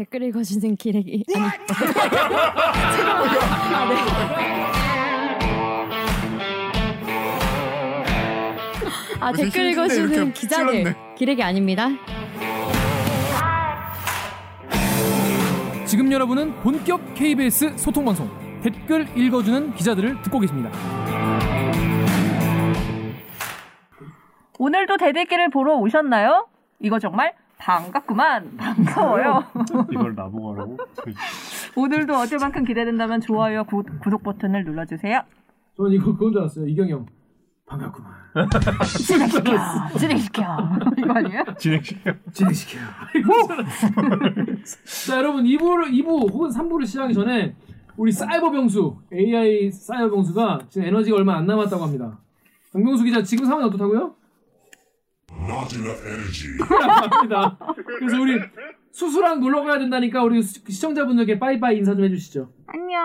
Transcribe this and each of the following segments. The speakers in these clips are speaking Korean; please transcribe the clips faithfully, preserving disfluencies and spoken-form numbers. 댓글 읽어주는 기레기 아니 아, 네. 아 댓글 읽어주는 기자들 기레기 아닙니다. 지금 여러분은 본격 케이비에스 소통방송 댓글 읽어주는 기자들을 듣고 계십니다. 오늘도 대댓글을 보러 오셨나요? 이거 정말 반갑구만. 반가워요. 이걸 나보고 하라고? 오늘도 어제만큼 기대된다면 좋아요, 구, 구독 버튼을 눌러주세요. 저는 이거 그건 줄 알았어요. 이경영 반갑구만. 진행시켜. 진행시켜. 이거 아니에요? 진행시켜. 진행시켜. 자, 여러분 이 부를, 이 부 혹은 삼 부를 시작하기 전에 우리 사이버 병수, 에이아이 사이버 병수가 지금 에너지가 얼마 안 남았다고 합니다. 강병수 기자 지금 상황이 어떻다고요? Not enough energy. 맞습니다. 그래서 우리 수수랑 놀러 가야 된다니까 우리 시청자분들께 빠이빠이 인사 좀 해주시죠. 안녕.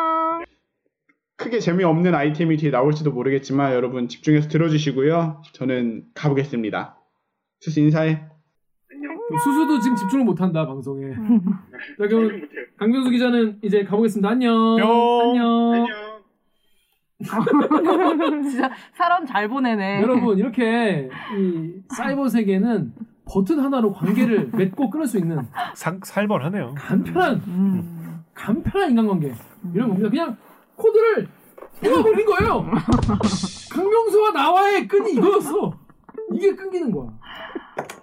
크게 재미없는 아이템이 뒤에 나올지도 모르겠지만 여러분 집중해서 들어주시고요. 저는 가보겠습니다. 수수 인사해. 안녕. 수수도 지금 집중을 못한다 방송에. 자, 그럼 강병수 기자는 이제 가보겠습니다. 안녕. 안녕. 안녕. 진짜 사람 잘 보내네. 여러분 이렇게 이 사이버 세계는 버튼 하나로 관계를 맺고 끊을 수 있는 상, 살벌하네요. 간편한 음. 간편한 인간관계 이런 겁니다. 그냥 코드를 뽑아버린 거예요. 강명수와 나와의 끈이 이거였어. 이게 끊기는 거야.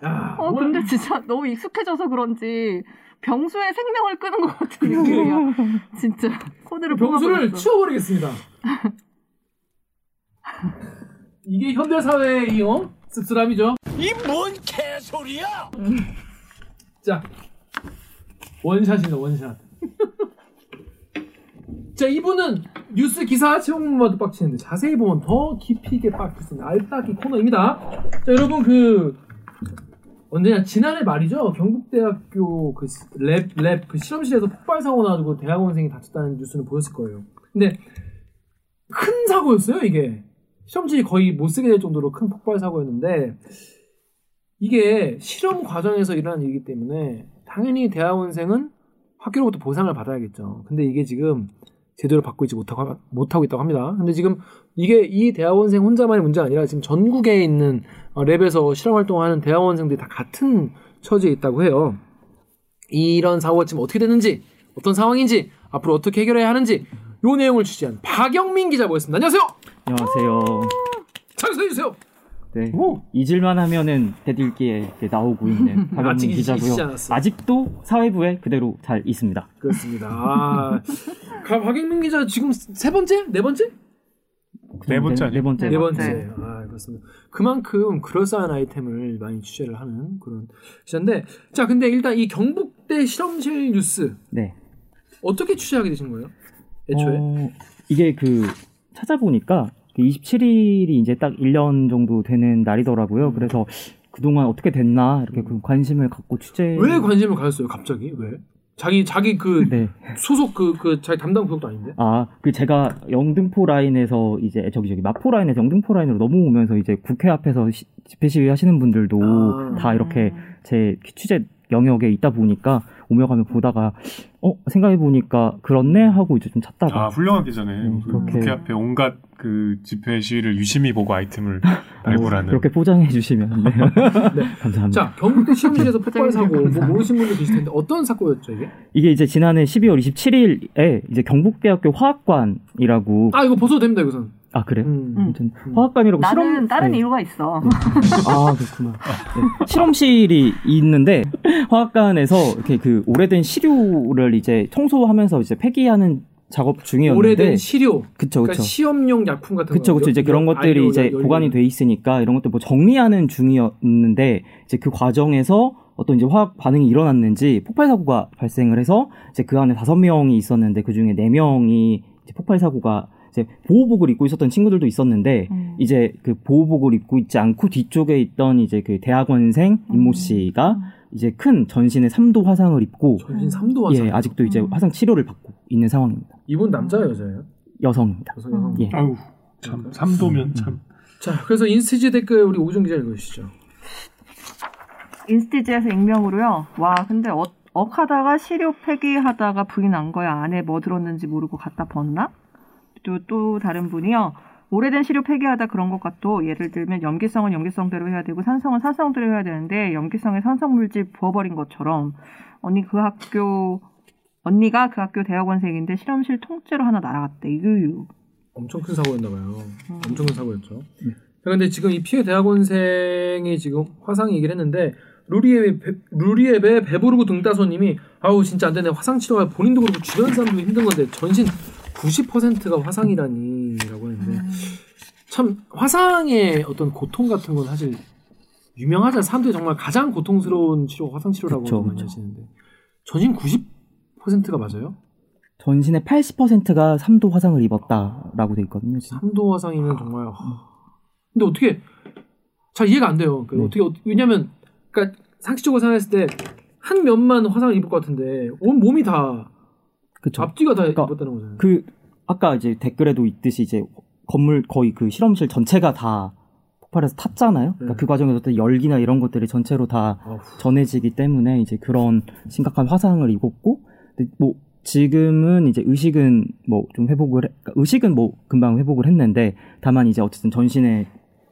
야, 어 오늘... 근데 진짜 너무 익숙해져서 그런지 병수의 생명을 끄는 것 같은 느낌이야. 진짜 코드를 병수를 뽑아버렸어. 치워버리겠습니다. 이게 현대 사회의 이용 씁쓸함이죠. 이 뭔 개소리야? 자 원샷입니다. 원샷. 자 이분은 뉴스 기사 제목만 봐도 빡치는데 자세히 보면 더 깊이 있게 빡칠 수 있는 알따기 코너입니다. 자 여러분 그 언제냐 지난해 말이죠. 경북대학교 그 랩 랩 그 실험실에서 폭발 사고 나가지고 대학원생이 다쳤다는 뉴스는 보였을 거예요. 근데 큰 사고였어요. 이게 실험실이 거의 못 쓰게 될 정도로 큰 폭발 사고였는데 이게 실험 과정에서 일어난 일이기 때문에 당연히 대학원생은 학교로부터 보상을 받아야겠죠. 근데 이게 지금 제대로 받고 있지 못하고, 못하고 있다고 합니다. 근데 지금 이게 이 대학원생 혼자만의 문제가 아니라 지금 전국에 있는 랩에서 실험 활동하는 대학원생들이 다 같은 처지에 있다고 해요. 이런 사고가 지금 어떻게 됐는지 어떤 상황인지 앞으로 어떻게 해결해야 하는지 요 내용을 취재한 박영민 기자 모셨습니다. 안녕하세요. 안녕하세요. 자기소개 해주세요. 네. 오. 잊을만 하면은 대들기에 나오고 있는 박영민 기자고요. 아직도 사회부에 그대로 잘 있습니다. 그렇습니다. 아, 박영민 기자 지금 세 번째? 네 번째? 네 번째. 네 번째. 네 번째. 아, 그렇습니다. 그만큼 그럴싸한 아이템을 많이 취재를 하는 그런 기자인데, 자, 근데 일단 이 경북대 실험실 뉴스. 네. 어떻게 취재하게 되신 거예요? 애초에? 어, 이게 그 찾아보니까 이십칠일이 이제 딱 일 년 정도 되는 날이더라고요. 그래서 그동안 어떻게 됐나 이렇게 그 관심을 갖고 취재. 왜 관심을 가졌어요? 갑자기 왜? 자기 자기 그 네. 소속 그그 그 자기 담당 소속도 아닌데? 아, 그 제가 영등포 라인에서 이제 저기 저기 마포 라인에서 영등포 라인으로 넘어오면서 이제 국회 앞에서 시, 집회 시위하시는 분들도 아. 다 이렇게 제 취재 영역에 있다 보니까. 오며 가며 보다가 어 생각해 보니까 그렇네 하고 이제 좀 찾다가 아 훌륭한 기자네. 네, 그렇게 국회 앞에 온갖 그 집회 시위를 유심히 보고 아이템을 발굴하는 그렇게 포장해 주시면 네. 네. 감사합니다. 자 경북대 실험실에서 폭발 사고 뭐 모르신 분들 계실 텐데 어떤 사고였죠 이게? 이게 이제 지난해 십이월 이십칠일에 이제 경북대학교 화학관이라고 아 이거 벗어도 됩니다 이것은. 아 그래요? 음, 아무튼 음. 화학관이라고 나는 실험... 다른 네. 이유가 있어. 네. 아 그렇구나. 네. 실험실이 있는데 화학관에서 이렇게 그 오래된 시료를 이제 청소하면서 이제 폐기하는 작업 중이었는데 오래된 시료, 그쵸, 그쵸. 그러니까 시험용 약품 같은 그쵸, 거, 그쵸, 이제 그런 것들이 아이오, 이제 열리는. 보관이 돼 있으니까 이런 것들 뭐 정리하는 중이었는데 이제 그 과정에서 어떤 이제 화학 반응이 일어났는지 폭발 사고가 발생을 해서 이제 그 안에 다섯 명이 있었는데 그 중에 네 명이 이제 폭발 사고가 이제 보호복을 입고 있었던 친구들도 있었는데 음. 이제 그 보호복을 입고 있지 않고 뒤쪽에 있던 이제 그 대학원생 임모 씨가 음. 이제 큰 전신에 삼도 화상을 입고 전신 삼도 화상 예 아직도 이제 음. 화상 치료를 받고 있는 상황입니다. 이분 남자예요, 여자예요? 여성입니다. 여성 여성. 예. 아우 참 삼도면 참. 자 그래서 인스티지 댓글 우리 오종 기자 읽어주시죠. 인스티지에서 익명으로요. 와 근데 어. 억하다가 시료 폐기하다가 부인한 거야. 안에 뭐 들었는지 모르고 갖다 벗나? 또, 또 다른 분이요. 오래된 시료 폐기하다 그런 것 같고, 예를 들면 염기성은 염기성대로 해야 되고 산성은 산성대로 해야 되는데 염기성에 산성물질 부어버린 것처럼 언니 그 학교 언니가 그 학교 대학원생인데 실험실 통째로 하나 날아갔대. 유유. 엄청 큰 사고였나봐요. 음. 엄청 큰 사고였죠. 음. 그런데 지금 이 피해 대학원생이 지금 화상 얘기를 했는데 루리앱의 배부르고 등따소님이 아우 진짜 안되네. 화상 치료가 본인도 그렇고 주변 사람도 힘든 건데 전신 구십 퍼센트가 화상이라니 라고 했는데 음. 참 화상의 어떤 고통 같은 건 사실 유명하잖아요. 사람들이 정말 가장 고통스러운 치료가 화상치료라고 그쵸, 많이 그쵸. 하시는데 전신 구십 퍼센트가 맞아요? 전신의 팔십 퍼센트가 삼도 화상을 입었다라고 돼 있거든요. 지금. 삼도 화상이면 정말 아. 근데 어떻게 잘 이해가 안 돼요. 그러니까 네. 어떻게 왜냐면 그러니까 상식적으로 생각했을 때 한 면만 화상을 입을 것 같은데 온 몸이 다 그쵸. 앞뒤가 다 그러니까 입었다는 거잖아요. 그 아까 이제 댓글에도 있듯이 이제 건물 거의 그 실험실 전체가 다 폭발해서 탔잖아요. 네. 그러니까 그 과정에서 어떤 열기나 이런 것들이 전체로 다 어후. 전해지기 때문에 이제 그런 심각한 화상을 입었고 근데 뭐 지금은 이제 의식은 뭐 좀 회복을, 그러니까 의식은 뭐 금방 회복을 했는데 다만 이제 어쨌든 전신의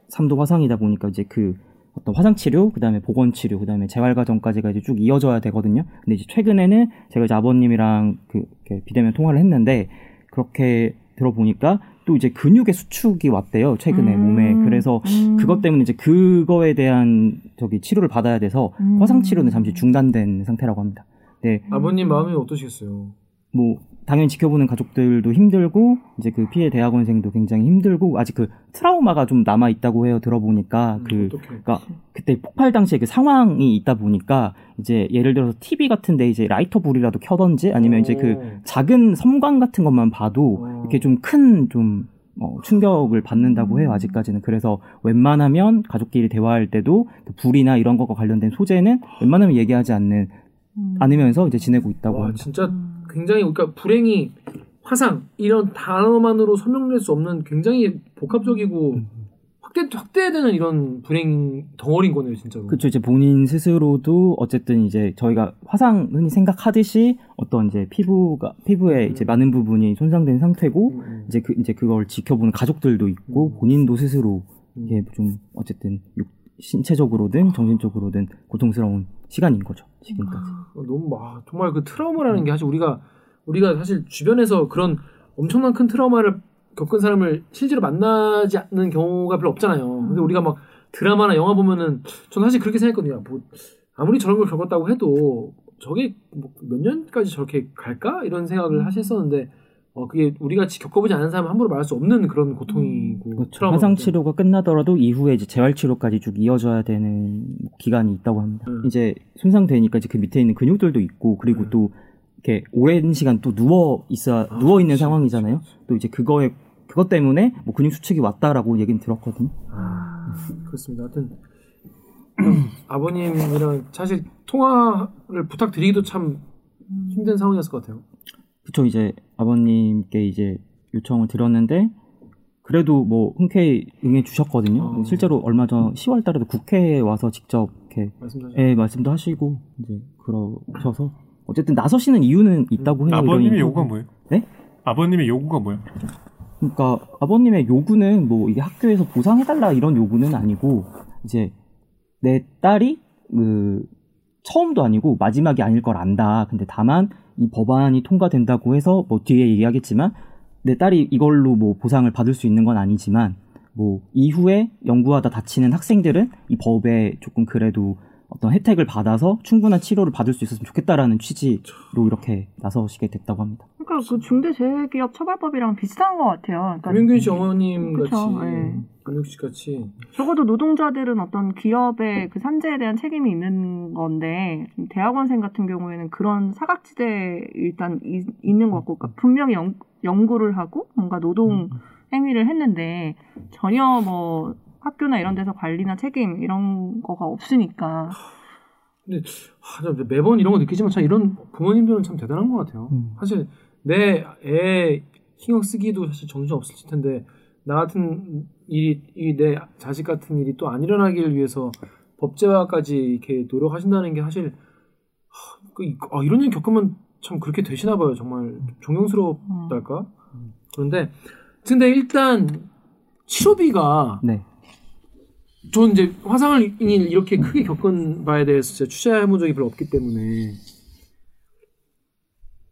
삼도 화상이다 보니까 이제 그 어떤 화상 치료, 그 다음에 보건 치료, 그 다음에 재활 과정까지가 이제 쭉 이어져야 되거든요. 근데 이제 최근에는 제가 이제 아버님이랑 그 비대면 통화를 했는데 그렇게 들어보니까 또 이제 근육의 수축이 왔대요. 최근에 음. 몸에. 그래서 음. 그것 때문에 이제 그거에 대한 저기 치료를 받아야 돼서 음. 화상 치료는 잠시 중단된 상태라고 합니다. 네. 아버님 마음이 어떠셨어요? 뭐 당연히 지켜보는 가족들도 힘들고 이제 그 피해 대학원생도 굉장히 힘들고 아직 그 트라우마가 좀 남아 있다고 해요. 들어보니까 음, 그 그러니까 그때 폭발 당시에 그 상황이 있다 보니까 이제 예를 들어서 티비 같은데 이제 라이터 불이라도 켜던지 아니면 오. 이제 그 작은 섬광 같은 것만 봐도 오. 이렇게 좀 큰 좀 어, 충격을 받는다고 해요. 아직까지는. 그래서 웬만하면 가족끼리 대화할 때도 그 불이나 이런 것과 관련된 소재는 웬만하면 얘기하지 않는 않으면서 이제 지내고 있다고. 와, 합니다. 진짜 굉장히 그러니까 불행이 화상 이런 단어만으로 설명될 수 없는 굉장히 복합적이고 음. 확대 확대되는 이런 불행 덩어리인 거네요, 진짜로. 그렇죠. 이제 본인 스스로도 어쨌든 이제 저희가 화상 흔히 생각하듯이 어떤 이제 피부가 피부에 음. 이제 많은 부분이 손상된 상태고 음. 이제 그 이제 그걸 지켜보는 가족들도 있고 음. 본인도 스스로 음. 이게 좀 어쨌든 신체적으로든 정신적으로든 고통스러운 시간인 거죠. 지금까지. 너무 아, 정말 그 트라우마라는 게 사실 우리가 우리가 사실 주변에서 그런 엄청난 큰 트라우마를 겪은 사람을 실제로 만나지 않는 경우가 별로 없잖아요. 근데 우리가 막 드라마나 영화 보면은 저는 사실 그렇게 생각했거든요. 뭐 아무리 저런 걸 겪었다고 해도 저게 뭐 몇 년까지 저렇게 갈까? 이런 생각을 사실 했었는데 어 그게 우리가 겪어보지 않은 사람은 함부로 말할 수 없는 그런 고통이고 음, 그렇죠. 화상 치료가 끝나더라도 이후에 이제 재활 치료까지 쭉 이어져야 되는 기간이 있다고 합니다. 음. 이제 손상되니까 이제 그 밑에 있는 근육들도 있고 그리고 음. 또 이렇게 오랜 시간 또 누워 있어 아, 누워 있는 상황이잖아요. 그치. 또 이제 그거에 그것 때문에 뭐 근육 수축이 왔다라고 얘기는 들었거든요. 아, 그렇습니다. 하여튼 아버님이랑 사실 통화를 부탁드리기도 참 힘든 상황이었을 것 같아요. 그쵸, 이제 아버님께 이제 요청을 드렸는데 그래도 뭐 흔쾌히 응해 주셨거든요. 아, 실제로 네. 얼마 전 시월달에도 국회에 와서 직접 이렇게 예, 말씀도 하시고 이제 그러셔서 어쨌든 나서시는 이유는 있다고 해요. 아버님의 요구가 뭐예요? 네? 아버님의 요구가 뭐예요? 그러니까 아버님의 요구는 뭐 이게 학교에서 보상해달라 이런 요구는 아니고 이제 내 딸이 그 처음도 아니고 마지막이 아닐 걸 안다. 근데 다만 이 법안이 통과된다고 해서 뭐 뒤에 얘기하겠지만 내 딸이 이걸로 뭐 보상을 받을 수 있는 건 아니지만 뭐 이후에 연구하다 다치는 학생들은 이 법에 조금 그래도 어떤 혜택을 받아서 충분한 치료를 받을 수 있었으면 좋겠다라는 취지로 이렇게 나서시게 됐다고 합니다. 그러니까 그 중대재해기업처벌법이랑 비슷한 것 같아요. 김윤균 씨 어머님 같이, 강혁 씨 같이. 적어도 노동자들은 어떤 기업의 그 산재에 대한 책임이 있는 건데 대학원생 같은 경우에는 그런 사각지대에 일단 이, 있는 것 같고 그러니까 분명히 연, 연구를 하고 뭔가 노동 행위를 했는데 전혀 뭐 학교나 이런 데서 관리나 책임 이런 거가 없으니까. 근데 하, 매번 이런 거 느끼지만 참 이런 부모님들은 참 대단한 것 같아요. 음. 사실 내 애 신경 쓰기도 사실 정신 없을 텐데 나 같은 일이 이 내 자식 같은 일이 또 안 일어나기를 위해서 법제화까지 이렇게 노력하신다는 게 사실 그, 아, 이런 일 겪으면 참 그렇게 되시나 봐요. 정말 존경스럽달까. 음. 그런데 근데 일단 치료비가 네. 저는 이제 화상을 이렇게 크게 겪은 바에 대해서 진짜 취재해본 적이 별로 없기 때문에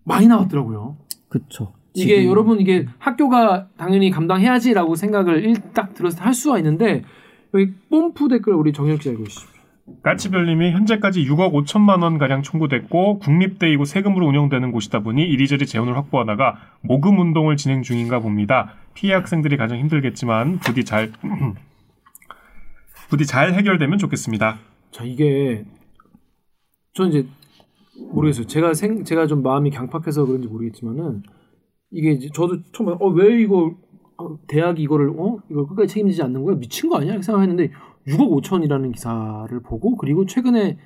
많이 나왔더라고요. 그렇죠. 이게 여러분 이게 학교가 당연히 감당해야지라고 생각을 일 딱 들었을 때 할 수가 있는데 여기 뽐프 댓글 우리 정혁 기자 읽어주십시오. 까치별님이 현재까지 육억 오천만 원 가량 청구됐고 국립대이고 세금으로 운영되는 곳이다 보니 이리저리 재원을 확보하다가 모금 운동을 진행 중인가 봅니다. 피해 학생들이 가장 힘들겠지만 부디 잘 부디 잘 해결되면 좋겠습니다. 자 이게 저 이제 모르겠어요. 제가 생 제가 좀 마음이 강팍해서 그런지 모르겠지만은 이게 이제 저도 처음 어 왜 이거 어, 대학이 이거를 어 이걸 끝까지 책임지지 않는 거야? 미친 거 아니야? 이렇게 생각했는데. 육억 오천이라는 기사를 보고 그리고 최근에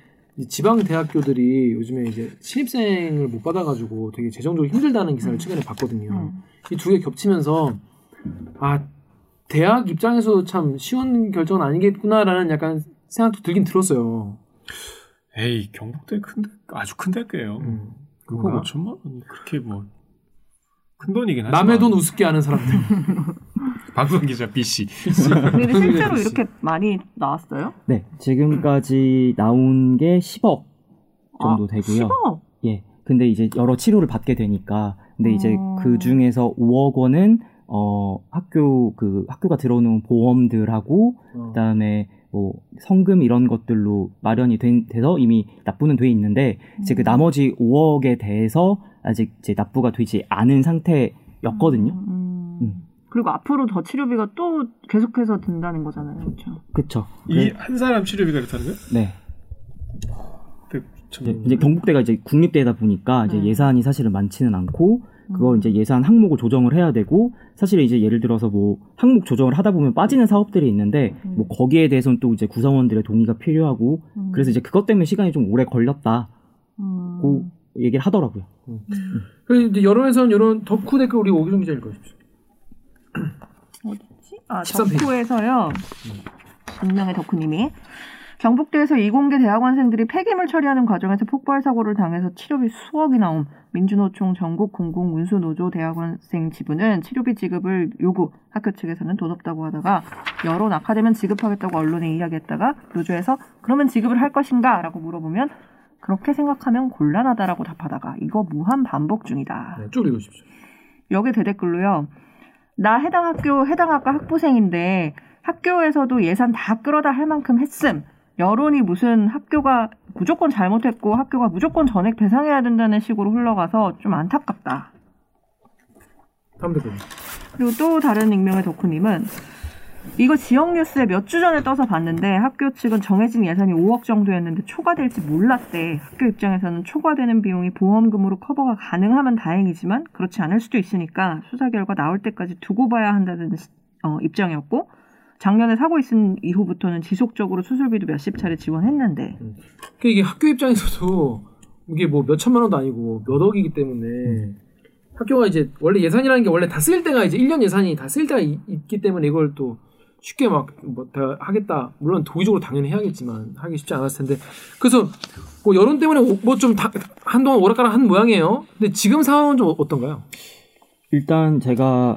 지방 대학교들이 요즘에 이제 신입생을 못 받아가지고 되게 재정적으로 힘들다는 기사를 최근에 봤거든요. 음. 이 두 개 겹치면서 아 대학 입장에서 참 쉬운 결정은 아니겠구나라는 약간 생각도 들긴 들었어요. 에이 경북대 큰데 아주 큰 대학교예요. 음, 육억 오천만 원 그렇게 뭐 큰 돈이긴 하지만 남의 돈 우습게 아는 사람들. 방송기자 B씨. 근데 실제로 이렇게 많이 나왔어요? 네. 지금까지 나온 게 십억 정도 아, 되고요. 십억? 예. 근데 이제 여러 치료를 받게 되니까. 근데 음... 이제 그 중에서 오억 원은, 어, 학교, 그, 학교가 들어오는 보험들하고, 음. 그 다음에 뭐, 성금 이런 것들로 마련이 된, 돼서 이미 납부는 돼 있는데, 음. 이제 그 나머지 오억에 대해서 아직 이제 납부가 되지 않은 상태였거든요. 음. 음. 그리고 앞으로 더 치료비가 또 계속해서 든다는 거잖아요. 그렇죠. 그렇죠. 이 한 사람 치료비가 그렇다는 거예요? 네. 이제, 이제 경북대가 이제 국립대다 보니까 이제 음. 예산이 사실은 많지는 않고 그거 이제 예산 항목을 조정을 해야 되고 사실 이제 예를 들어서 뭐 항목 조정을 하다 보면 빠지는 사업들이 있는데 음. 뭐 거기에 대해서는 또 이제 구성원들의 동의가 필요하고 음. 그래서 이제 그것 때문에 시간이 좀 오래 걸렸다고 음. 얘기를 하더라고요. 음. 음. 그래서 이제 여론에서는 이런 덕후 댓글 우리 오기정 기자 읽어주십시오. 어디지? 아, 덕후에서요. 분명히 덕후님이 경북대에서 이공계 대학원생들이 폐기물 처리하는 과정에서 폭발 사고를 당해서 치료비 수억이 나옴. 민주노총 전국 공공 운수 노조 대학원생 지부는 치료비 지급을 요구. 학교 측에서는 돈 없다고 하다가 여론 악화되면 지급하겠다고 언론에 이야기했다가 노조에서 그러면 지급을 할 것인가라고 물어보면 그렇게 생각하면 곤란하다라고 답하다가 이거 무한 반복 중이다. 네, 쭉 읽으십시오. 여기 대댓글로요. 나 해당 학교 해당 학과 학부생인데 학교에서도 예산 다 끌어다 할 만큼 했음. 여론이 무슨 학교가 무조건 잘못했고 학교가 무조건 전액 배상해야 된다는 식으로 흘러가서 좀 안타깝다. 다음 댓글. 그리고 또 다른 익명의 덕후님은 이거 지역뉴스에 몇 주 전에 떠서 봤는데 학교 측은 정해진 예산이 오억 정도였는데 초과될지 몰랐대. 학교 입장에서는 초과되는 비용이 보험금으로 커버가 가능하면 다행이지만 그렇지 않을 수도 있으니까 수사 결과 나올 때까지 두고 봐야 한다는 어, 입장이었고 작년에 사고 있은 이후부터는 지속적으로 수술비도 몇십 차례 지원했는데 음. 그러니까 이게 학교 입장에서도 이게 뭐 몇 천만 원도 아니고 몇 억이기 때문에 음. 학교가 이제 원래 예산이라는 게 원래 다 쓰일 때가 이제 일 년 예산이 다 쓰일 때가 이, 있기 때문에 이걸 또 쉽게 막, 뭐, 다 하겠다. 물론, 도의적으로 당연히 해야겠지만, 하기 쉽지 않았을 텐데. 그래서, 뭐, 여론 때문에, 뭐, 좀, 다, 한동안 오락가락 한 모양이에요. 근데 지금 상황은 좀 어떤가요? 일단, 제가,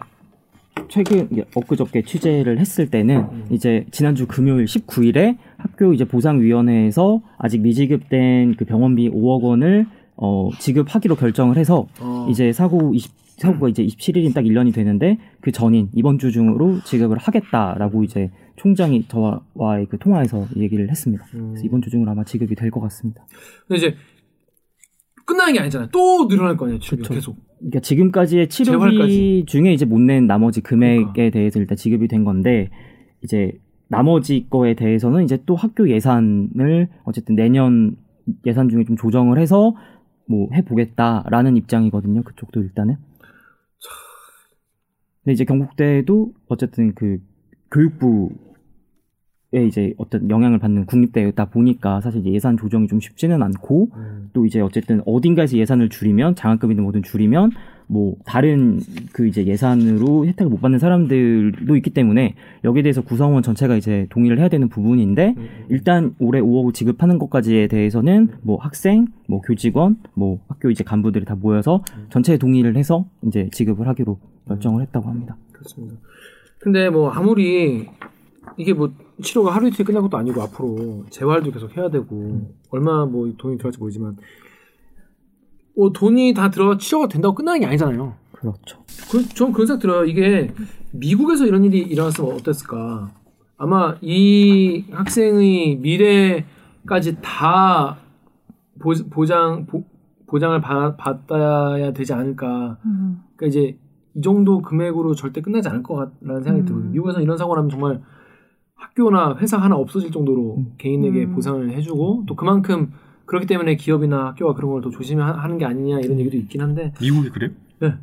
최근, 엊그저께 취재를 했을 때는, 음. 이제, 지난주 금요일 십구일에 학교 이제 보상위원회에서 아직 미지급된 그 병원비 오억 원을, 어, 지급하기로 결정을 해서, 어. 이제 사고 이십 사고가 이제 이십칠일인 딱 일 년이 되는데 그 전인 이번 주 중으로 지급을 하겠다라고 이제 총장이 저와의 그 통화에서 얘기를 했습니다. 그래서 이번 주 중으로 아마 지급이 될 것 같습니다. 근데 이제 끝나는 게 아니잖아요. 또 늘어날 거 아니에요. 치료비가 계속. 그러니까 지금까지의 치료비 재활까지. 중에 이제 못 낸 나머지 금액에 그러니까. 대해서 일단 지급이 된 건데 이제 나머지 거에 대해서는 이제 또 학교 예산을 어쨌든 내년 예산 중에 좀 조정을 해서 뭐 해보겠다라는 입장이거든요. 그쪽도 일단은. 근데 이제 경북대도 어쨌든 그 교육부에 이제 어떤 영향을 받는 국립대다 보니까 사실 이제 예산 조정이 좀 쉽지는 않고 음. 또 이제 어쨌든 어딘가에서 예산을 줄이면 장학금이든 뭐든 줄이면 뭐 다른 그 이제 예산으로 혜택을 못 받는 사람들도 있기 때문에 여기에 대해서 구성원 전체가 이제 동의를 해야 되는 부분인데 일단 올해 오억을 지급하는 것까지에 대해서는 뭐 학생, 뭐 교직원, 뭐 학교 이제 간부들이 다 모여서 전체 동의를 해서 이제 지급을 하기로 결정을 했다고 합니다. 그렇습니다. 근데 뭐 아무리 이게 뭐 치료가 하루 이틀 끝날 것도 아니고 앞으로 재활도 계속 해야 되고 음. 얼마 뭐 돈이 들어갈지 모르지만 어, 돈이 다 들어 치료가 된다고 끝나는 게 아니잖아요. 그렇죠. 그, 전 그런 생각 들어요. 이게 미국에서 이런 일이 일어났으면 어땠을까. 아마 이 학생의 미래까지 다 보, 보장 보, 보장을 받, 받아야 되지 않을까. 음. 그러니까 이제 이 정도 금액으로 절대 끝나지 않을 것 같다는 생각이 음. 들어요. 미국에서 이런 사고를 하면 정말 학교나 회사 하나 없어질 정도로 음. 개인에게 음. 보상을 해주고 또 그만큼 그렇기 때문에 기업이나 학교가 그런 걸 더 조심하는 게 아니냐 이런 얘기도 있긴 한데 미국이 그래요? 네.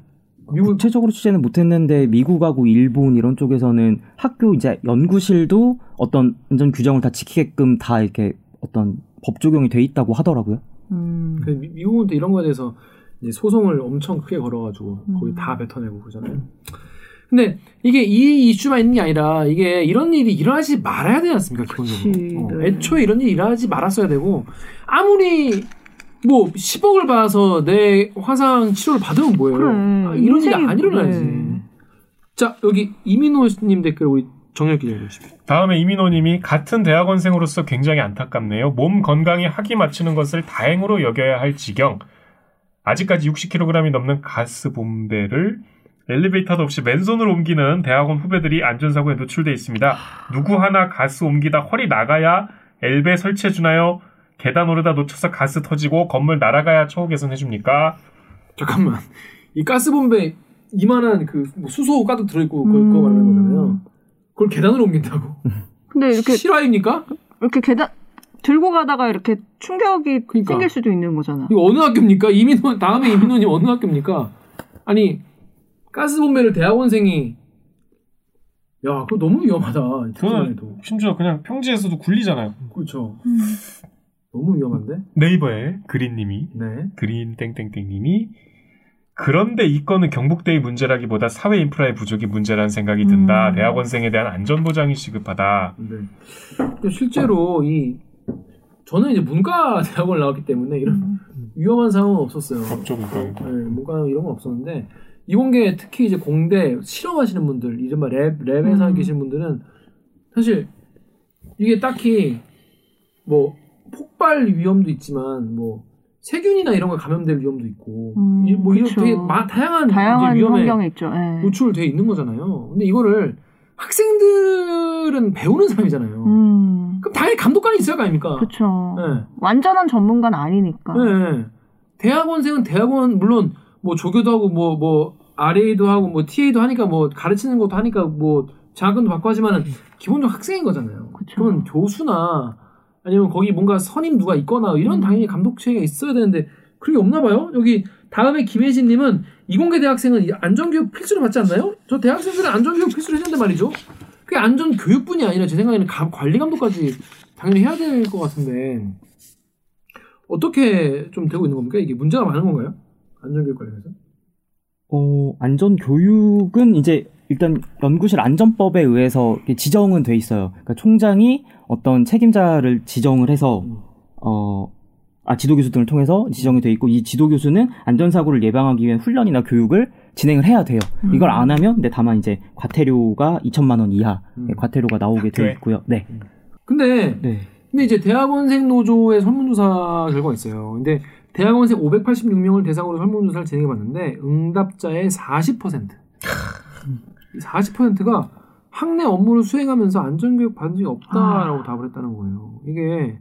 미국... 구체적으로 취재는 못했는데 미국하고 일본 이런 쪽에서는 학교 이제 연구실도 어떤 안전 규정을 다 지키게끔 다 이렇게 어떤 법 적용이 돼 있다고 하더라고요. 음. 미국은 또 이런 거에 대해서 이제 소송을 엄청 크게 걸어가지고 음. 거의 다 뱉어내고 그러잖아요. 근데 이게 이 이슈만 있는 게 아니라 이게 이런 일이 일어나지 말아야 되지 않습니까? 기본적으로. 어, 애초에 이런 일이 일어나지 말았어야 되고 아무리 뭐 십억을 받아서 내 화상 치료를 받으면 뭐예요? 그래, 아, 이런 일이 안 일어나야지. 그래. 자 여기 이민호님 댓글 우리 정혁기 읽어주십시오. 다음에 이민호님이 같은 대학원생으로서 굉장히 안타깝네요. 몸 건강히 학위 마치는 것을 다행으로 여겨야 할 지경. 아직까지 육십 킬로그램이 넘는 가스 bombe를 엘리베이터도 없이 맨손으로 옮기는 대학원 후배들이 안전사고에 노출돼 있습니다. 누구 하나 가스 옮기다 허리 나가야 엘베 설치해주나요? 계단 오르다 놓쳐서 가스 터지고 건물 날아가야 처우 개선해줍니까? 잠깐만 이 가스본배 이만한 그 뭐 수소 가득 들어있고 음... 그거 말하는 거잖아요. 그걸 계단으로 옮긴다고? 근데 이렇게 실화입니까? 이렇게 계단 들고 가다가 이렇게 충격이 그러니까. 생길 수도 있는 거잖아. 이거 어느 학교입니까? 이민호 다음에 이민호님 어느 학교입니까? 아니 가스본배를 대학원생이 야 그거 너무 위험하다. 그건 심지어 그냥 평지에서도 굴리잖아요. 그렇죠. 음. 너무 위험한데? 네이버에 그린님이 네. 그린 땡땡땡님이 그런데 이 건은 경북대의 문제라기보다 사회 인프라의 부족이 문제라는 생각이 든다. 음. 대학원생에 대한 안전보장이 시급하다. 네. 실제로 이 저는 이제 문과 대학원을 나왔기 때문에 이런 음. 위험한 상황은 없었어요. 없죠. 문과 네, 문과 이런 건 없었는데 이공계 특히 이제 공대 실험하시는 분들, 이른바 랩, 랩 회사에 음. 계신 분들은 사실 이게 딱히 뭐 폭발 위험도 있지만 뭐 세균이나 이런 거 감염될 위험도 있고 음, 이, 뭐 이런 되게 마, 다양한, 다양한 위험에 있죠. 노출돼 있는 거잖아요. 근데 이거를 학생들은 배우는 사람이잖아요. 음. 그럼 당연히 감독관이 있어야 할 거 아닙니까? 그렇죠. 네. 완전한 전문가는 아니니까. 네. 대학원생은 대학원 물론 뭐 조교도 하고 뭐뭐 뭐 알에이도 하고 뭐 티에이도 하니까 뭐 가르치는 것도 하니까 뭐 장학금도 받고 하지만은 기본적으로 학생인 거잖아요. 그쵸. 그건 교수나 아니면 거기 뭔가 선임 누가 있거나 이런 당연히 감독 체계가 있어야 되는데 그런 게 없나 봐요. 여기 다음에 김혜진 님은 이공계 대학생은 안전교육 필수로 받지 않나요? 저 대학생들은 안전교육 필수로 해야 된단 말이죠. 그게 안전교육뿐이 아니라 제 생각에는 가, 관리 감독까지 당연히 해야 될 것 같은데 어떻게 좀 되고 있는 겁니까? 이게 문제가 많은 건가요? 안전교육 관련해서? 어, 안전교육은 이제 일단 연구실 안전법에 의해서 지정은 돼 있어요. 그러니까 총장이 어떤 책임자를 지정을 해서 음. 어, 아 지도교수 등을 통해서 지정이 돼 있고 이 지도교수는 안전사고를 예방하기 위한 훈련이나 교육을 진행을 해야 돼요. 음. 이걸 안 하면 근데 다만 이제 과태료가 이천만 원 이하 음. 네, 과태료가 나오게 돼 있고요. 네. 음. 근데 네. 근데 이제 대학원생 노조의 설문조사 결과 있어요. 근데 대학원생 오백팔십육 명을 대상으로 설문조사를 진행해봤는데 응답자의 사십 퍼센트 사십 퍼센트가 학내 업무를 수행하면서 안전교육 받은 적이 없다라고 아. 답을 했다는 거예요. 이게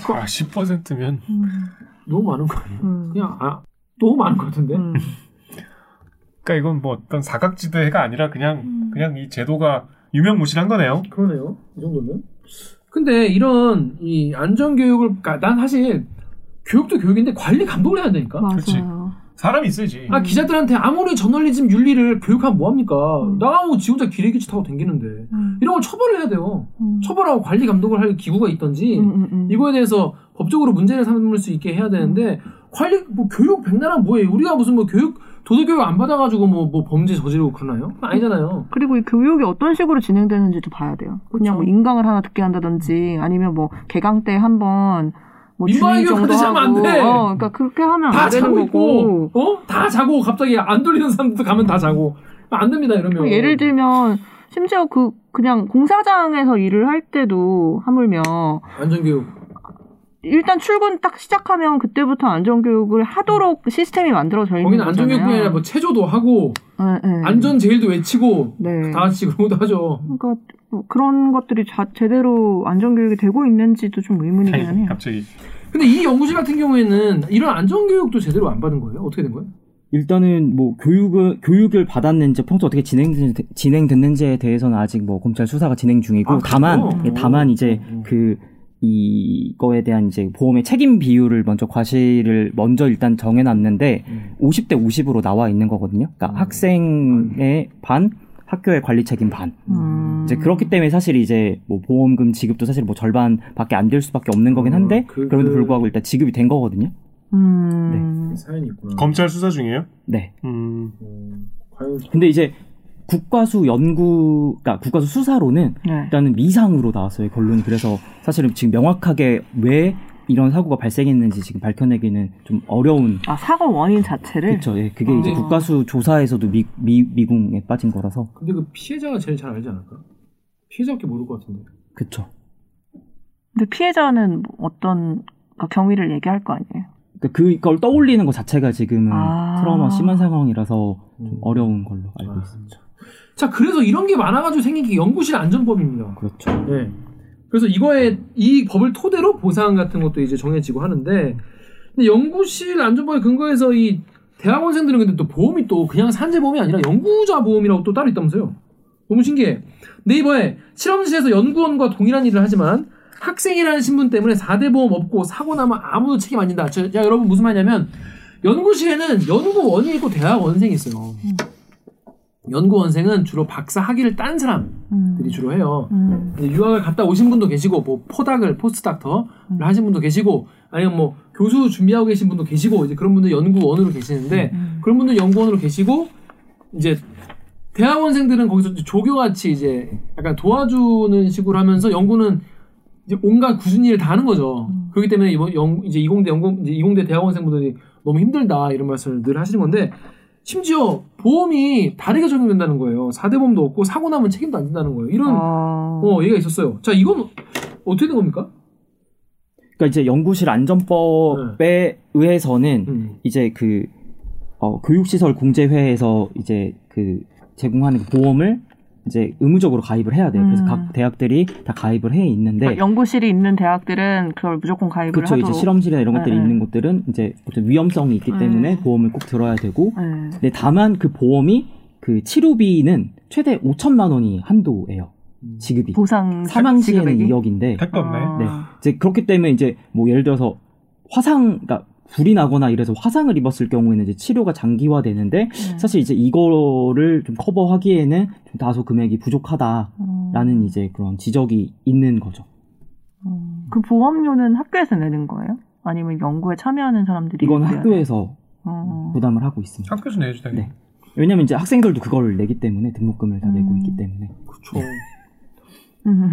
사십 퍼센트면 음. 너무 많은 거 아니에요? 음. 그냥 아, 너무 많은 것 같은데? 음. 그러니까 이건 뭐 어떤 사각지대가 아니라 그냥 음. 그냥 이 제도가 유명무실한 거네요. 그러네요. 이 정도면. 근데 이런 이 안전교육을 난 사실 교육도 교육인데 관리 감독을 해야 되니까. 그렇지. 사람이 있어야지. 아, 기자들한테 아무리 저널리즘 윤리를 교육하면 뭐합니까? 음. 나가고 지 혼자 기레기치 타고 댕기는데. 음. 이런 걸 처벌을 해야 돼요. 음. 처벌하고 관리 감독을 할 기구가 있던지, 음, 음, 음. 이거에 대해서 법적으로 문제를 삼을 수 있게 해야 되는데, 음. 관리 뭐 교육 백나라 뭐예요? 우리가 무슨 뭐 교육 도덕교육 안 받아가지고 뭐, 뭐 범죄 저지르고 그러나요? 아니잖아요. 그리고 이 교육이 어떤 식으로 진행되는지도 봐야 돼요. 그쵸? 그냥 뭐 인강을 하나 듣게 한다든지 아니면 뭐 개강 때 한번 뭐 민방위 교육 받으시면 안 돼. 어, 그러니까 그렇게 하면 안 되는 거고. 있고, 어? 다 자고 갑자기 안 돌리는 사람들도 가면 다 자고 안 됩니다 이러면. 예를 들면 심지어 그 그냥 공사장에서 일을 할 때도 하물며 안전교육. 일단 출근 딱 시작하면 그때부터 안전교육을 하도록 시스템이 만들어져 있는 거잖아요. 거기는 안전교육이 아니라 뭐 체조도 하고 네, 네. 안전제일도 외치고 네. 다 같이 그런 것도 하죠. 그러니까 뭐 그런 것들이 자, 제대로 안전교육이 되고 있는지도 좀 의문이긴 아니, 해요. 갑자기. 근데 이 연구실 같은 경우에는 이런 안전교육도 제대로 안 받은 거예요? 어떻게 된 거예요? 일단은 뭐 교육을 교육을 받았는지 평소 어떻게 진행 진행됐는지에 대해서는 아직 뭐 검찰 수사가 진행 중이고 아, 다만 예, 다만 이제 오. 그 이거에 대한 이제 보험의 책임 비율을 먼저 과실을 먼저 일단 정해놨는데 음. 오십 대 오십으로 나와 있는 거거든요. 그러니까 음. 학생의 음. 반, 학교의 관리 책임 반. 음. 이제 그렇기 때문에 사실 이제 뭐 보험금 지급도 사실 뭐 절반밖에 안 될 수밖에 없는 거긴 한데 어, 그, 그럼에도 불구하고 일단 지급이 된 거거든요. 음. 네. 사연이 있구나. 검찰 수사 중이에요? 네. 음. 음. 근데 이제 국과수 연구, 그러니까 국과수 수사로는 네. 일단은 미상으로 나왔어요, 결론이. 그래서 사실은 지금 명확하게 왜 이런 사고가 발생했는지 지금 밝혀내기는 좀 어려운. 아, 사고 원인 자체를? 그렇죠. 예, 그게 어. 이제 국과수 조사에서도 미, 미, 미궁에 빠진 거라서. 근데 그 피해자가 제일 잘 알지 않을까? 피해자밖에 모를 것 같은데. 그렇죠. 근데 피해자는 어떤 경위를 얘기할 거 아니에요? 그걸 떠올리는 것 자체가 지금은 아. 트라우마 심한 상황이라서 좀 어려운 걸로 알고 아. 있습니다. 자, 그래서 이런 게 많아가지고 생긴 게 연구실 안전법입니다. 그렇죠. 네. 그래서 이거에, 이 법을 토대로 보상 같은 것도 이제 정해지고 하는데, 근데 연구실 안전법에 근거해서 이 대학원생들은 근데 또 보험이 또 그냥 산재보험이 아니라 연구자 보험이라고 또 따로 있다면서요. 너무 신기해. 네이버에 실험실에서 연구원과 동일한 일을 하지만 학생이라는 신분 때문에 사 대 보험 없고 사고 나면 아무도 책임 안 진다. 자, 여러분 무슨 말이냐면, 연구실에는 연구원이 있고 대학원생이 있어요. 음. 연구원생은 주로 박사 학위를 딴 사람들이 음. 주로 해요. 음. 유학을 갔다 오신 분도 계시고, 뭐, 포닥을, 포스닥터를 음. 하신 분도 계시고, 아니면 뭐, 교수 준비하고 계신 분도 계시고, 이제 그런 분들 연구원으로 계시는데, 음. 그런 분들 연구원으로 계시고, 이제, 대학원생들은 거기서 조교같이 이제, 약간 도와주는 식으로 하면서 연구는 이제 온갖 구순 일을 다 하는 거죠. 음. 그렇기 때문에 이번 영, 이제 이공대 연구, 이제 이공대 대학원생분들이 너무 힘들다, 이런 말씀을 늘 하시는 건데, 심지어 보험이 다르게 적용된다는 거예요. 사 대 보험도 없고 사고 나면 책임도 안 진다는 거예요. 이런 아... 어, 얘기가 있었어요. 자, 이건 어떻게 된 겁니까? 그러니까 이제 연구실 안전법에 네. 의해서는 음. 이제 그 어, 교육시설 공제회에서 이제 그 제공하는 보험을 이제 의무적으로 가입을 해야 돼요. 그래서 음. 각 대학들이 다 가입을 해 있는데 아, 연구실이 있는 대학들은 그걸 무조건 가입을 그쵸, 하도록 그렇죠. 이제 실험실이나 이런 네, 것들이 네. 있는 곳들은 이제 어떤 위험성이 있기 네. 때문에 보험을 꼭 들어야 되고 네. 근데 다만 그 보험이 그 치료비는 최대 오천만 원이 한도예요. 지급이. 보상 사망 시에는 이억인데 택받네. 아. 네. 이제 그렇기 때문에 이제 뭐 예를 들어서 화상 그러니까 불이 나거나 이래서 화상을 입었을 경우에는 이제 치료가 장기화되는데 음. 사실 이제 이거를 좀 커버하기에는 좀 다소 금액이 부족하다라는 음. 이제 그런 지적이 있는 거죠. 음. 그 보험료는 학교에서 내는 거예요? 아니면 연구에 참여하는 사람들이? 이건 학교에서 음. 부담을 하고 있습니다. 학교에서 내야지 당연히. 네. 왜냐하면 이제 학생들도 그걸 내기 때문에 등록금을 다 음. 내고 있기 때문에. 그렇죠. 음.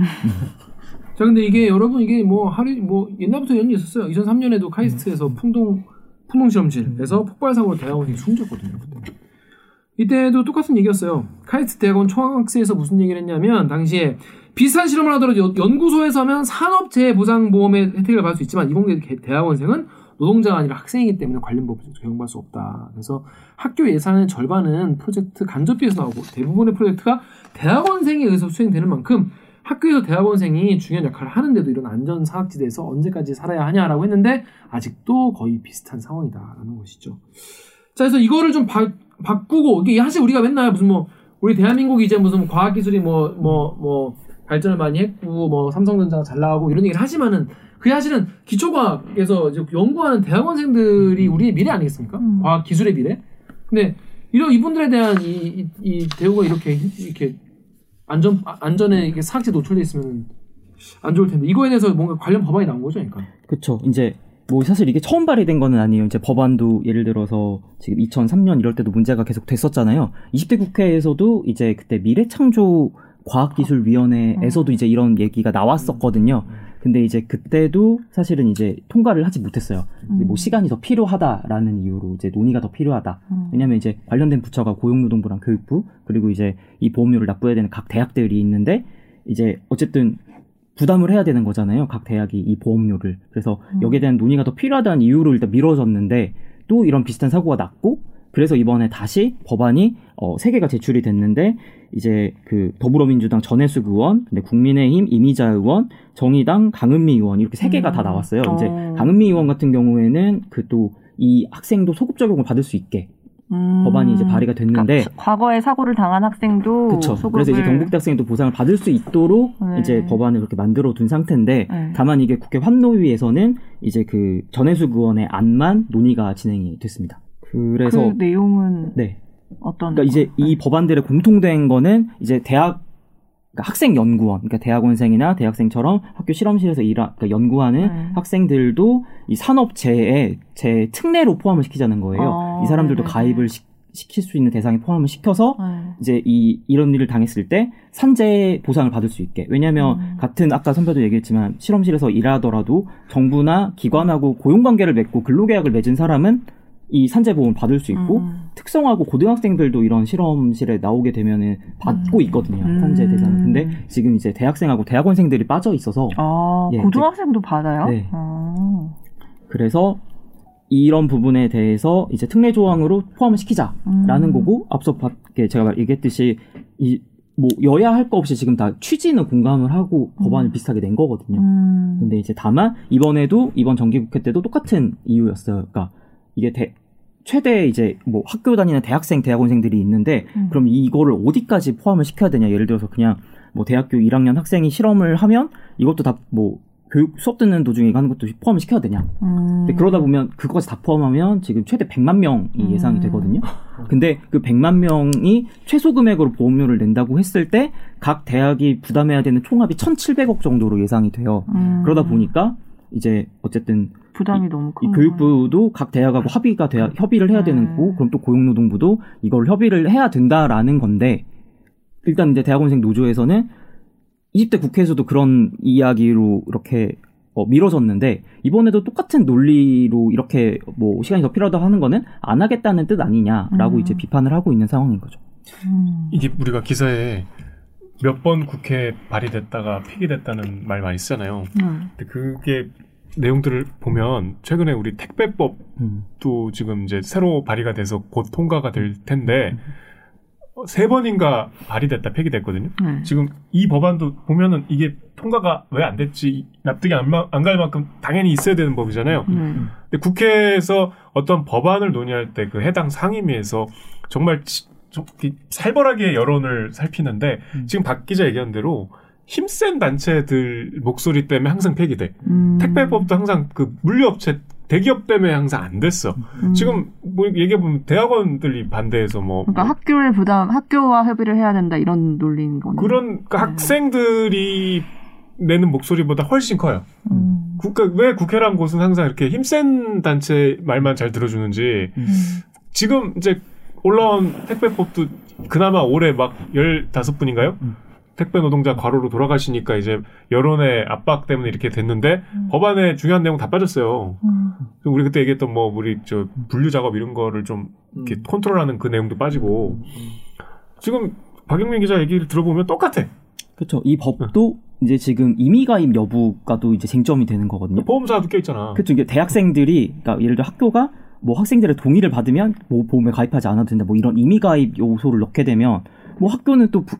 자, 근데 이게, 여러분, 이게 뭐, 하루, 뭐, 옛날부터 연이 있었어요. 이천삼 년에도 카이스트에서 풍동, 풍동실험실에서 폭발사고로 대학원이 숨졌거든요, 그때. 이때도 똑같은 얘기였어요. 카이스트 대학원 총학회에서 무슨 얘기를 했냐면, 당시에 비슷한 실험을 하더라도 연구소에서 하면 산업재해 보상보험의 혜택을 받을 수 있지만, 이공계 대학원생은 노동자가 아니라 학생이기 때문에 관련 법을 적용받을 수 없다. 그래서 학교 예산의 절반은 프로젝트 간접비에서 나오고, 대부분의 프로젝트가 대학원생에 의해서 수행되는 만큼, 학교에서 대학원생이 중요한 역할을 하는데도 이런 안전사각지대에서 언제까지 살아야 하냐라고 했는데 아직도 거의 비슷한 상황이다라는 것이죠. 자, 그래서 이거를 좀 바, 바꾸고 이게 사실 우리가 맨날 무슨 뭐 우리 대한민국이 이제 무슨 과학기술이 뭐 뭐 뭐 발전을 많이 했고 뭐 삼성전자가 잘 나가고 이런 얘기를 하지만은 그게 사실은 기초과학에서 이제 연구하는 대학원생들이 우리의 미래 아니겠습니까? 음. 과학기술의 미래. 근데 이런 이분들에 대한 이, 이, 이 대우가 이렇게 이렇게 안전, 안전에 이게 사각지대에 노출되어 있으면 안 좋을 텐데, 이거에 대해서 뭔가 관련 법안이 나온 거죠, 그러니까? 그쵸. 이제 뭐 사실 이게 처음 발의된 거는 아니에요. 이제 법안도 예를 들어서 지금 이천삼 년 이럴 때도 문제가 계속 됐었잖아요. 이십 대 국회에서도 이제 그때 미래창조 과학기술위원회에서도 이제 이런 얘기가 나왔었거든요. 근데 이제 그때도 사실은 이제 통과를 하지 못했어요. 음. 뭐 시간이 더 필요하다라는 이유로 이제 논의가 더 필요하다. 음. 왜냐면 이제 관련된 부처가 고용노동부랑 교육부, 그리고 이제 이 보험료를 납부해야 되는 각 대학들이 있는데, 이제 어쨌든 부담을 해야 되는 거잖아요. 각 대학이 이 보험료를. 그래서 여기에 대한 논의가 더 필요하다는 이유로 일단 미뤄졌는데, 또 이런 비슷한 사고가 났고, 그래서 이번에 다시 법안이 어, 세 개가 제출이 됐는데, 이제 그 더불어민주당 전혜숙 의원, 근데 국민의힘 임의자 의원, 정의당 강은미 의원, 이렇게 세 개가 음. 다 나왔어요. 어. 이제 강은미 의원 같은 경우에는 그 또 이 학생도 소급 적용을 받을 수 있게 음. 법안이 이제 발의가 됐는데, 그러니까 과거에 사고를 당한 학생도 그쵸. 소급을, 그래서 이제 경북대 학생도 보상을 받을 수 있도록 네. 이제 법안을 그렇게 만들어 둔 상태인데 네. 다만 이게 국회 환노위에서는 이제 그 전혜숙 의원의 안만 논의가 진행이 됐습니다. 그래서 그 내용은 네. 어떤? 그러니까 이제 이 법안들의 공통된 거는 이제 대학 그러니까 학생 연구원, 그러니까 대학원생이나 대학생처럼 학교 실험실에서 일하, 그러니까 연구하는 네. 학생들도 이 산업재해 제 특례로 포함을 시키자는 거예요. 어, 이 사람들도 네네. 가입을 시, 시킬 수 있는 대상에 포함을 시켜서 네. 이제 이 이런 일을 당했을 때 산재 보상을 받을 수 있게. 왜냐하면 음. 같은 아까 선배도 얘기했지만 실험실에서 일하더라도 정부나 기관하고 고용관계를 맺고 근로계약을 맺은 사람은 이 산재보험을 받을 수 있고 음. 특성화고 고등학생들도 이런 실험실에 나오게 되면은 받고 있거든요. 음. 산재 대상을. 근데 지금 이제 대학생하고 대학원생들이 빠져 있어서 아, 예, 고등학생도 이제, 받아요? 네. 아. 그래서 이런 부분에 대해서 이제 특례 조항으로 포함을 시키자라는 음. 거고, 앞서 밖에 제가 얘기했듯이 이 뭐 여야 할 거 없이 지금 다 취지는 공감을 하고 음. 법안을 비슷하게 낸 거거든요. 음. 근데 이제 다만 이번에도 이번 정기국회 때도 똑같은 이유였어요. 그러니까 이게 대 최대 이제 뭐 학교 다니는 대학생, 대학원생들이 있는데 음. 그럼 이거를 어디까지 포함을 시켜야 되냐. 예를 들어서 그냥 뭐 대학교 일 학년 학생이 실험을 하면 이것도 다 뭐 교육 수업 듣는 도중에 하는 것도 포함을 시켜야 되냐. 음. 근데 그러다 보면 그것까지 다 포함하면 지금 최대 백만 명이 예상이 음. 되거든요. 근데 그 백만 명이 최소 금액으로 보험료를 낸다고 했을 때 각 대학이 부담해야 되는 총합이 천칠백억 정도로 예상이 돼요. 음. 그러다 보니까 이제 어쨌든 부담이 이, 너무 큰. 교육부도 각 대학하고 합의가 돼야, 협의를 해야 네. 되는 거고, 그럼 또 고용노동부도 이걸 협의를 해야 된다라는 건데, 일단 이제 대학원생 노조에서는 이십 대 국회에서도 그런 이야기로 이렇게 어, 미뤄졌는데, 이번에도 똑같은 논리로 이렇게 뭐 시간이 더 필요하다고 하는 거는 안 하겠다는 뜻 아니냐라고 음. 이제 비판을 하고 있는 상황인 거죠. 음. 이게 우리가 기사에 몇 번 국회에 발의됐다가 폐기됐다는 말 많이 쓰잖아요. 음. 근데 그게 내용들을 보면 최근에 우리 택배법도 음. 지금 이제 새로 발의가 돼서 곧 통과가 될 텐데 음. 어, 세 번인가 발의됐다 폐기됐거든요. 음. 지금 이 법안도 보면은 이게 통과가 왜 안 됐지, 납득이 안, 안 갈 만큼 당연히 있어야 되는 법이잖아요. 음. 근데 국회에서 어떤 법안을 논의할 때 그 해당 상임위에서 정말 치, 저, 살벌하게 여론을 살피는데 음. 지금 박 기자 얘기한 대로 힘센 단체들 목소리 때문에 항상 폐기돼. 음. 택배법도 항상 그 물류업체, 대기업 때문에 항상 안 됐어. 음. 지금 뭐 얘기해보면 대학원들이 반대해서 뭐. 그러니까 뭐 학교의 부담, 학교와 협의를 해야 된다 이런 논리인 거네. 그런 그러니까 네. 학생들이 내는 목소리보다 훨씬 커요. 음. 국가, 왜 국회란 곳은 항상 이렇게 힘센 단체 말만 잘 들어주는지. 음. 지금 이제 올라온 택배법도 그나마 올해 막 열다섯 분인가요? 음. 택배 노동자 과로로 돌아가시니까 이제 여론의 압박 때문에 이렇게 됐는데 음. 법안에 중요한 내용 다 빠졌어요. 음. 우리 그때 얘기했던 뭐 우리 저 분류 작업 이런 거를 좀 이렇게 음. 컨트롤하는 그 내용도 빠지고 음. 지금 박영민 기자 얘기를 들어보면 똑같아. 그렇죠. 이 법도 응. 이제 지금 임의 가입 여부가도 이제 쟁점이 되는 거거든요. 보험사도 껴 있잖아. 그렇죠. 이게 대학생들이 그러니까 예를 들어 학교가 뭐 학생들의 동의를 받으면 뭐 보험에 가입하지 않아도 된다. 뭐 이런 임의 가입 요소를 넣게 되면 뭐 학교는 또 부,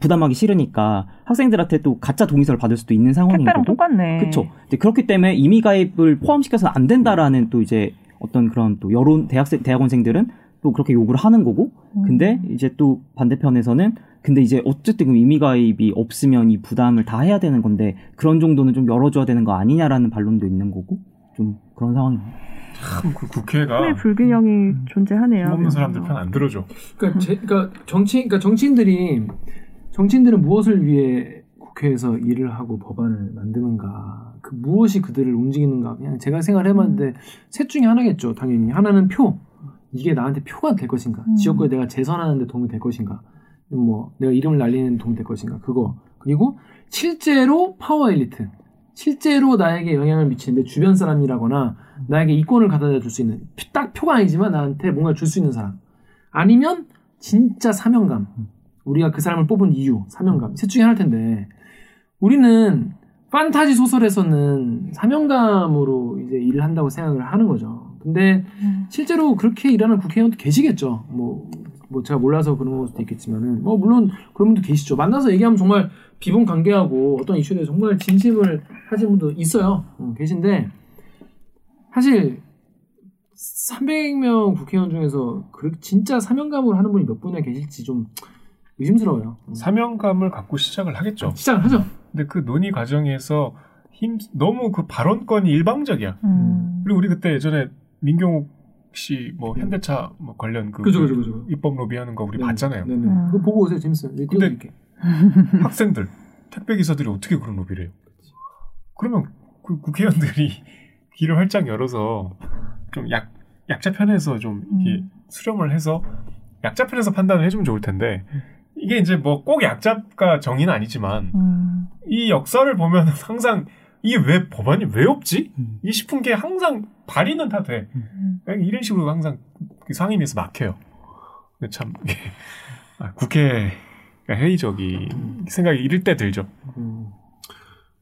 부담하기 싫으니까 학생들한테 또 가짜 동의서를 받을 수도 있는 상황인 거고. 택배랑 똑같네. 그렇죠. 그렇기 때문에 임의 가입을 포함시켜서는 안 된다라는 또 이제 어떤 그런 또 여론, 대학생, 대학원생들은 또 그렇게 요구를 하는 거고. 음. 근데 이제 또 반대편에서는 근데 이제 어쨌든 임의 가입이 없으면 이 부담을 다 해야 되는 건데 그런 정도는 좀 열어줘야 되는 거 아니냐라는 반론도 있는 거고. 좀 그런 상황입니다. 참, 그 국회가 힘의 불균형이 음, 존재하네요. 힘없는 사람들 편 안 들어줘. 그러니까, 제, 그러니까 정치, 그러니까 정치인들이 정치인들은 무엇을 위해 국회에서 일을 하고 법안을 만드는가. 그 그 무엇이 그들을 움직이는가. 그냥 제가 생각을 해봤는데 음. 셋 중에 하나겠죠. 당연히 하나는 표. 이게 나한테 표가 될 것인가. 음. 지역구에 내가 재선하는 데 도움이 될 것인가. 뭐 내가 이름을 날리는 데 도움이 될 것인가. 그거. 그리고 실제로 파워 엘리트. 실제로 나에게 영향을 미치는 내 주변 사람이라거나 나에게 이권을 갖다 줄 수 있는 딱 표가 아니지만 나한테 뭔가 줄 수 있는 사람. 아니면 진짜 사명감. 우리가 그 사람을 뽑은 이유. 사명감. 셋 중에 하나일 텐데 우리는 판타지 소설에서는 사명감으로 이제 일을 한다고 생각을 하는 거죠. 근데 실제로 그렇게 일하는 국회의원도 계시겠죠. 뭐, 뭐 제가 몰라서 그런 것도 있겠지만은 뭐 물론 그런 분도 계시죠. 만나서 얘기하면 정말 비분 관계하고 어떤 이슈에 대해서 정말 진심을 하신 분도 있어요. 음, 계신데 사실 삼백 명 국회의원 중에서 그 진짜 사명감으로 하는 분이 몇 분이나 계실지 좀 의심스러워요. 음. 사명감을 갖고 시작을 하겠죠. 시작을 하죠. 근데 그 논의 과정에서 힘 너무 그 발언권이 일방적이야. 음. 그리고 우리 그때 예전에 민경욱 혹시 뭐 현대차 뭐 관련 그 그죠, 그죠, 그죠. 입법 로비하는 거 우리 네, 봤잖아요. 네, 네. 음. 그거 보고 오세요. 재밌어요. 근데 학생들, 택배 기사들이 어떻게 그런 로비를 해요? 그러면 그 국회의원들이 귀를 활짝 열어서 좀 약 약자 편에서 좀 이렇게 음. 수렴을 해서 약자 편에서 판단을 해주면 좋을 텐데 이게 이제 뭐 꼭 약자가 정의는 아니지만 음. 이 역사를 보면 항상 이게 왜 법안이 왜 없지? 음. 이 싶은 게 항상 발의는 다 돼. 음. 이런 식으로 항상 상임위에서 막혀요. 근데 참 아, 국회가 회의적이 음. 생각이 이럴 때 들죠. 음.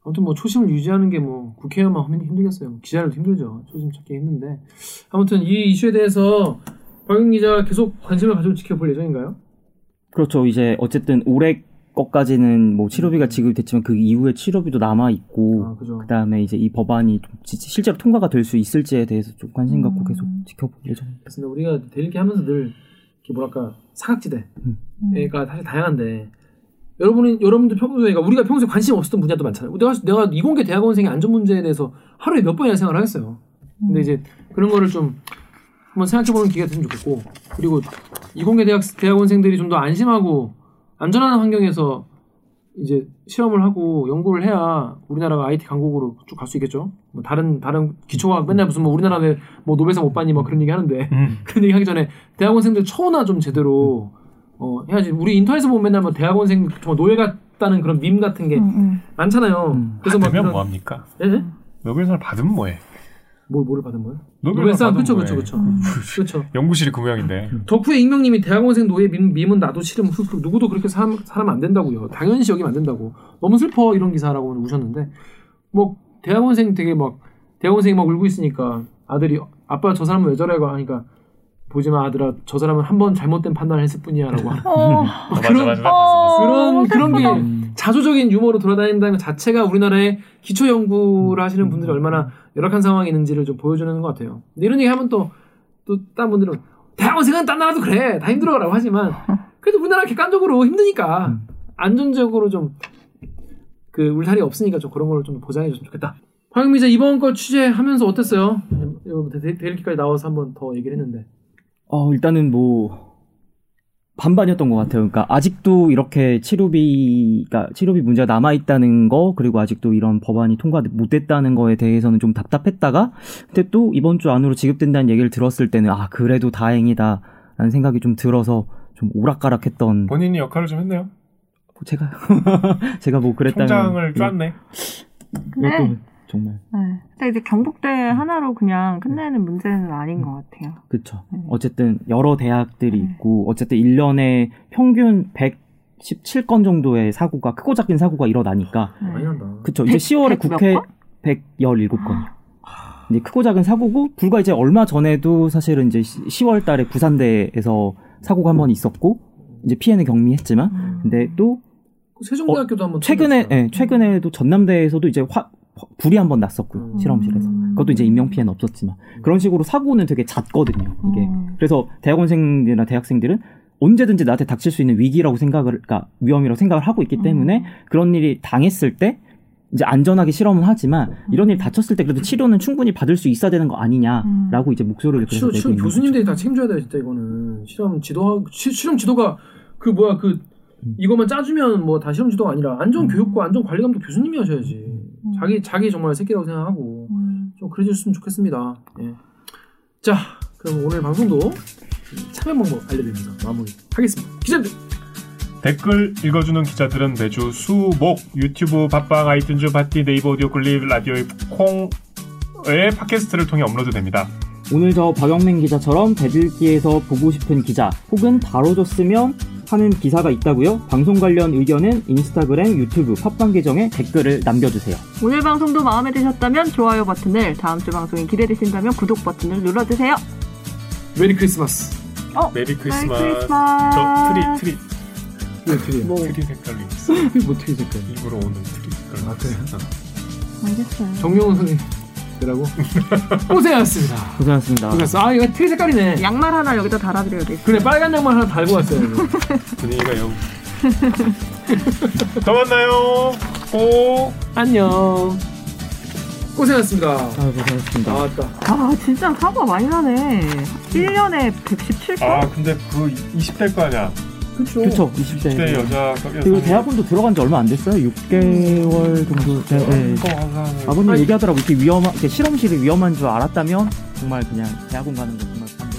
아무튼 뭐 초심을 유지하는 게 뭐 국회의원만 하면 힘들겠어요. 기자들도 힘들죠. 초심 찾기 힘든데 아무튼 이 이슈에 대해서 박영 기자 계속 관심을 가지고 지켜볼 예정인가요? 그렇죠. 이제 어쨌든 올해 것까지는 뭐 치료비가 지급됐지만 그 이후에 치료비도 남아 있고 아, 그 다음에 이제 이 법안이 좀 실제로 통과가 될 수 있을지에 대해서 좀 관심 갖고 음. 계속 지켜볼 예정입니다. 근데 우리가 대일기 하면서 늘 이렇게 뭐랄까 사각지대 음. 그러니까 사실 다양한데 여러분이 여러분들 평소에 그러니까 우리가 평소에 관심 없었던 분야도 많잖아요. 내가 내가 이공계 대학원생의 안전 문제에 대해서 하루에 몇 번이나 생각을 하겠어요. 근데 이제 그런 거를 좀 한번 생각해보는 기회가 됐으면 좋겠고 그리고 이공계 대학 대학원생들이 좀 더 안심하고 안전한 환경에서 이제 실험을 하고 연구를 해야 우리나라가 아이티 강국으로 쭉 갈 수 있겠죠. 뭐 다른 다른 기초과학 맨날 무슨 뭐 우리나라 왜 뭐 노벨상 못 받니 뭐 그런 얘기 하는데 음. 그런 얘기 하기 전에 대학원생들 처우나 좀 제대로 어 해야지. 우리 인터넷에서 보면 맨날 뭐 대학원생 정말 노예 같다는 그런 밈 같은 게 음. 많잖아요. 음. 그래서 막 그런... 뭐 합니까? 예? 네? 노벨상을 받으면 뭐해? 뭘 뭘 받은 거예요? 노벨상 그쵸 그쵸 그쵸 그쵸. 연구실이 그 모양인데. 덕후의 익명님이 대학원생 노예 밈, 밈은 나도 싫음. 누구도 그렇게 사람 사람 안 된다고요. 당연시 여기면 안 된다고. 너무 슬퍼 이런 기사라고 우셨는데 뭐 대학원생 되게 막 대학원생이 막 울고 있으니까 아들이 아빠 저 사람은 왜 저래고 하니까 보지마 아들아 저 사람은 한 번 잘못된 판단을 했을 뿐이야라고 하는. 어, 그런 맞아, 맞아, 맞아. 그런 그런 게 자조적인 유머로 돌아다닌다는 것 자체가 우리나라의 기초 연구를 하시는 분들이 얼마나 열악한 상황이 있는지를 좀 보여주는 것 같아요. 근데 이런 얘기 하면 또 또 다른 분들은 대학원생은 딴 나라도 그래 다 힘들어라고 하지만 그래도 우리나라 객관적으로 힘드니까 안전적으로 좀 그 울타리 없으니까 좀 그런 걸 좀 보장해 줬으면 좋겠다. 박영민 기자 이번 걸 취재하면서 어땠어요? 대일기까지 나와서 한 번 더 얘기를 했는데. 어, 일단은 뭐, 반반이었던 것 같아요. 그러니까 아직도 이렇게 치료비가, 치료비 문제가 남아있다는 거, 그리고 아직도 이런 법안이 통과 못됐다는 거에 대해서는 좀 답답했다가, 근데 또 이번 주 안으로 지급된다는 얘기를 들었을 때는, 아, 그래도 다행이다, 라는 생각이 좀 들어서 좀 오락가락 했던. 본인이 역할을 좀 했네요? 뭐 제가, 제가 뭐 그랬다면. 총장을 짰네. 네. 정말. 네. 근데 이제 경북대 하나로 그냥 끝내는 문제는 아닌 것 같아요. 그렇죠. 네. 어쨌든 여러 대학들이 네. 있고 어쨌든 일 년에 평균 백십칠 건 정도의 사고가 크고 작은 사고가 일어나니까 많이 난다. 그렇죠. 이제 시월에 국회 백십칠 건이요. 이제 크고 작은 사고고 불과 이제 얼마 전에도 사실은 이제 시월 달에 부산대에서 사고가 한 번 있었고 이제 피해는 경미했지만 음. 근데 또 세종대학교도 어, 한번 최근에 예, 최근에도 전남대에서도 이제 화 불이 한번 났었고요. 음. 실험실에서. 그것도 이제 인명피해는 없었지만. 음. 그런 식으로 사고는 되게 잦거든요. 이게. 음. 그래서 대학원생들이나 대학생들은 언제든지 나한테 닥칠 수 있는 위기라고 생각을, 그러니까 위험이라고 생각을 하고 있기 때문에 음. 그런 일이 당했을 때 이제 안전하게 실험은 하지만 이런 일 다쳤을 때 그래도 치료는 충분히 받을 수 있어야 되는 거 아니냐라고 음. 이제 목소리를 그래서 내고 있는 거죠. 교수님들이 다 책임져야 돼요. 진짜 이거는. 실험 지도하, 시, 실험 지도가 그 뭐야 그 음. 이것만 짜주면 뭐 다 실험 지도가 아니라 안전 교육과 안전 관리 감독 교수님이 하셔야지. 음. 자기 자기 정말 새끼라고 생각하고 음. 좀 그래주셨으면 좋겠습니다. 예. 자, 그럼 오늘 방송도 참여 방법 알려드리면서 마무리하겠습니다. 기자들 댓글 읽어주는 기자들은 매주 수목 유튜브 팟빵 아이튠즈 파티 네이버 오디오 클립 라디오의 콩의 팟캐스트를 통해 업로드됩니다. 오늘도 박영민 기자처럼 배들기에서 보고 싶은 기자 혹은 다뤄줬으면 하는 기사가 있다고요? 방송 관련 의견은 인스타그램, 유튜브, 팟빵 계정에 댓글을 남겨주세요. 오늘 방송도 마음에 드셨다면 좋아요 버튼을, 다음 주 방송이 기대되신다면 구독 버튼을 눌러주세요. 메리 크리스마스. 어, 메리 크리스마스. 메리 크리스마스. 저 트리 트리. 네, 트리. 뭐. 트리 색깔이 있어. 뭐 트리 색깔. 일부러 오는 트리 색깔. 아, 그래. 알겠어요. 정용훈 선생님. 라고 고생하셨습니다. 고생하셨습니다. 고생했어. 아, 이거 틀 색깔이네. 양말 하나 여기다 달아드려야 돼. 그래, 빨간 양말 하나 달고 왔어요. 분위기가 영. 더 만나요. 오, 안녕. 고생하셨습니다. 아, 고생하셨습니다. 나왔다. 아, 진짜 사고 많이 나네. 일 년에 백십칠 건. 아, 근데 그 이십 대 거 아니야? 그렇죠. 그렇죠. 이십 대 여자. 그리고 대학원도 들어간 지 얼마 안 됐어요. 육 개월 정도. 대... 네. 아버님 얘기하더라고. 이렇게 위험한, 이렇게 실험실이 위험한 줄 알았다면 정말 그냥 대학원 가는 거 정말.